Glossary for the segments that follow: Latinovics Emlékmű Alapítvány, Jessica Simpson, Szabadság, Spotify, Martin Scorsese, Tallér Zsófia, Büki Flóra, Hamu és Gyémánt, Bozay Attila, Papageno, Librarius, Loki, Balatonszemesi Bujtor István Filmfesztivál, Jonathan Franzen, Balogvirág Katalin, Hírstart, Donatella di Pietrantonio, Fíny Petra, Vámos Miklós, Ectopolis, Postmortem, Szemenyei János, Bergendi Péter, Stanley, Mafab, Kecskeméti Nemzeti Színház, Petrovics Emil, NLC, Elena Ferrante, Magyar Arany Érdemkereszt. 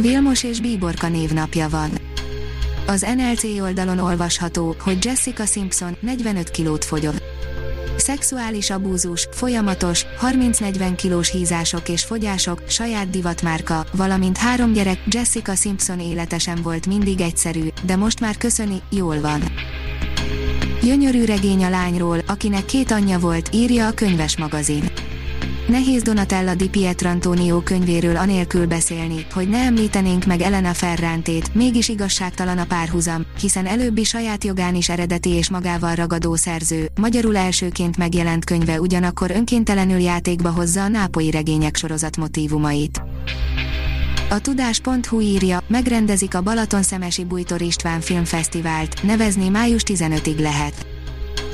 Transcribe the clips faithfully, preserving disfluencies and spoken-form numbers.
Vilmos és Bíborka névnapja van. Az en el cé oldalon olvasható, hogy Jessica Simpson negyvenöt kilót fogyott. Szexuális abúzus, folyamatos, harminc-negyven kilós hízások és fogyások, saját divatmárka, valamint három gyerek. Jessica Simpson élete sem volt mindig egyszerű, de most már köszöni, jól van. Gyönyörű regény a lányról, akinek két anyja volt, írja a könyves magazin. Nehéz Donatella di Pietrantonio könyvéről anélkül beszélni, hogy ne említenénk meg Elena Ferrantét, mégis igazságtalan a párhuzam, hiszen előbbi saját jogán is eredeti és magával ragadó szerző, magyarul elsőként megjelent könyve ugyanakkor önkéntelenül játékba hozza a nápolyi regények sorozat motívumait. A tudás pont hu írja, megrendezik a Balatonszemesi Bujtor István Filmfesztivált, nevezni május tizenötödikéig lehet.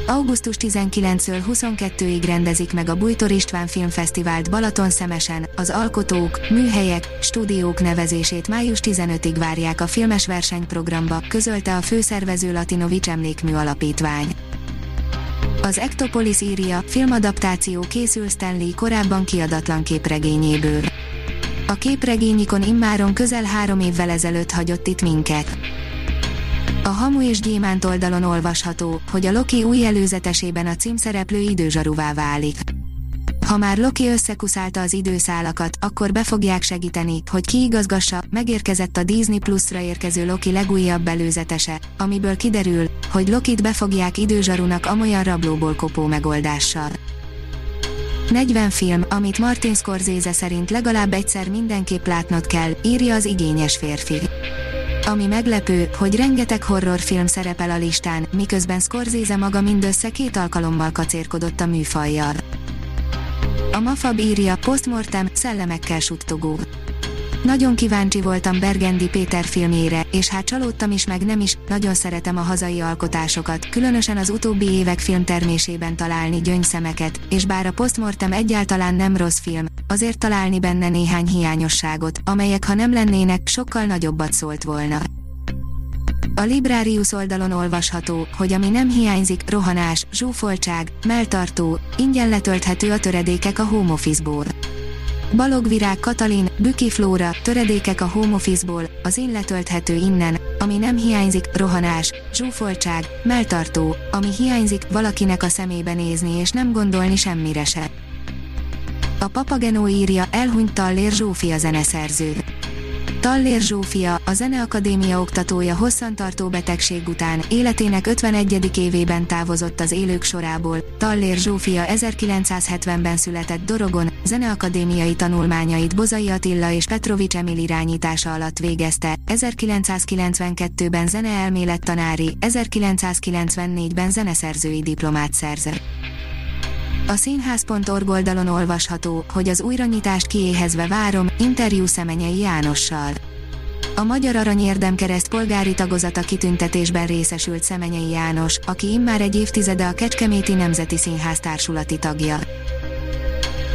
augusztus tizenkilencedikétől huszonkettedikéig rendezik meg a Bujtor István Filmfesztivált Balatonszemesen, az alkotók, műhelyek, stúdiók nevezését május tizenötödikéig várják a filmes versenyprogramba, közölte a főszervező Latinovics Emlékmű Alapítvány. Az Ectopolis írja, filmadaptáció készül Stanley korábban kiadatlan képregényéből. A képregényikon immáron közel három évvel ezelőtt hagyott itt minket. A Hamu és Gyémánt oldalon olvasható, hogy a Loki új előzetesében a címszereplő időzsaruvá válik. Ha már Loki összekuszálta az időszálakat, akkor be fogják segíteni, hogy kiigazgassa, megérkezett a Disney Plus-ra érkező Loki legújabb előzetese, amiből kiderül, hogy Lokit be fogják időzsarunak amolyan rablóból kopó megoldással. negyven film, amit Martin Scorsese szerint legalább egyszer mindenképp látnod kell, írja az igényes férfi. Ami meglepő, hogy rengeteg horrorfilm szerepel a listán, miközben Scorsese maga mindössze két alkalommal kacérkodott a műfajjal. A Mafab írja, Postmortem, szellemekkel suttogó. Nagyon kíváncsi voltam Bergendi Péter filmjére, és hát csalódtam is meg nem is, nagyon szeretem a hazai alkotásokat, különösen az utóbbi évek filmtermésében találni gyöngyszemeket, és bár a Postmortem egyáltalán nem rossz film, azért találni benne néhány hiányosságot, amelyek ha nem lennének, sokkal nagyobbat szólt volna. A Librarius oldalon olvasható, hogy ami nem hiányzik, rohanás, zsúfoltság, melltartó, ingyen letölthető a töredékek a home office-ból. Balogvirág Katalin, Büki Flóra, töredékek a home office-ból, az in letölthető innen, ami nem hiányzik, rohanás, zsúfoltság, melltartó, ami hiányzik, valakinek a szemébe nézni és nem gondolni semmire se. A Papageno írja, elhunyt Tallér Zsófia zeneszerző. Tallér Zsófia, a Zeneakadémia oktatója hosszantartó betegség után, életének ötvenegyedik évében távozott az élők sorából. Tallér Zsófia ezerkilencszázhetvenben született Dorogon, zeneakadémiai tanulmányait Bozay Attila és Petrovics Emil irányítása alatt végezte, ezerkilencszázkilencvenkettőben zeneelmélet tanári, ezerkilencszázkilencvennégyben zeneszerzői diplomát szerzett. A színház pont org oldalon olvasható, hogy az újranyitást kiéhezve várom, interjú Szemenyei Jánossal. A Magyar Arany Érdemkereszt polgári tagozata kitüntetésben részesült Szemenyei János, aki immár egy évtizede a Kecskeméti Nemzeti Színház társulati tagja.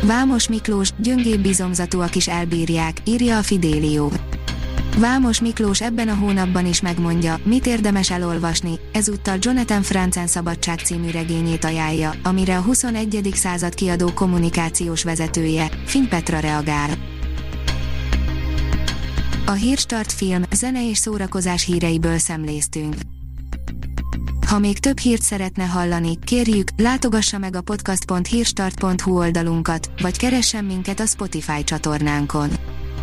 Vámos Miklós, gyöngébb bizomzatúak is elbírják, írja a Fidélio. Vámos Miklós ebben a hónapban is megmondja, mit érdemes elolvasni, ezúttal Jonathan Franzen Szabadság című regényét ajánlja, amire a huszonegyedik század kiadó kommunikációs vezetője, Fíny Petra reagál. A Hírstart film, zene és szórakozás híreiből szemléztünk. Ha még több hírt szeretne hallani, kérjük, látogassa meg a podcast pont hírstart pont hu oldalunkat, vagy keressen minket a Spotify csatornánkon.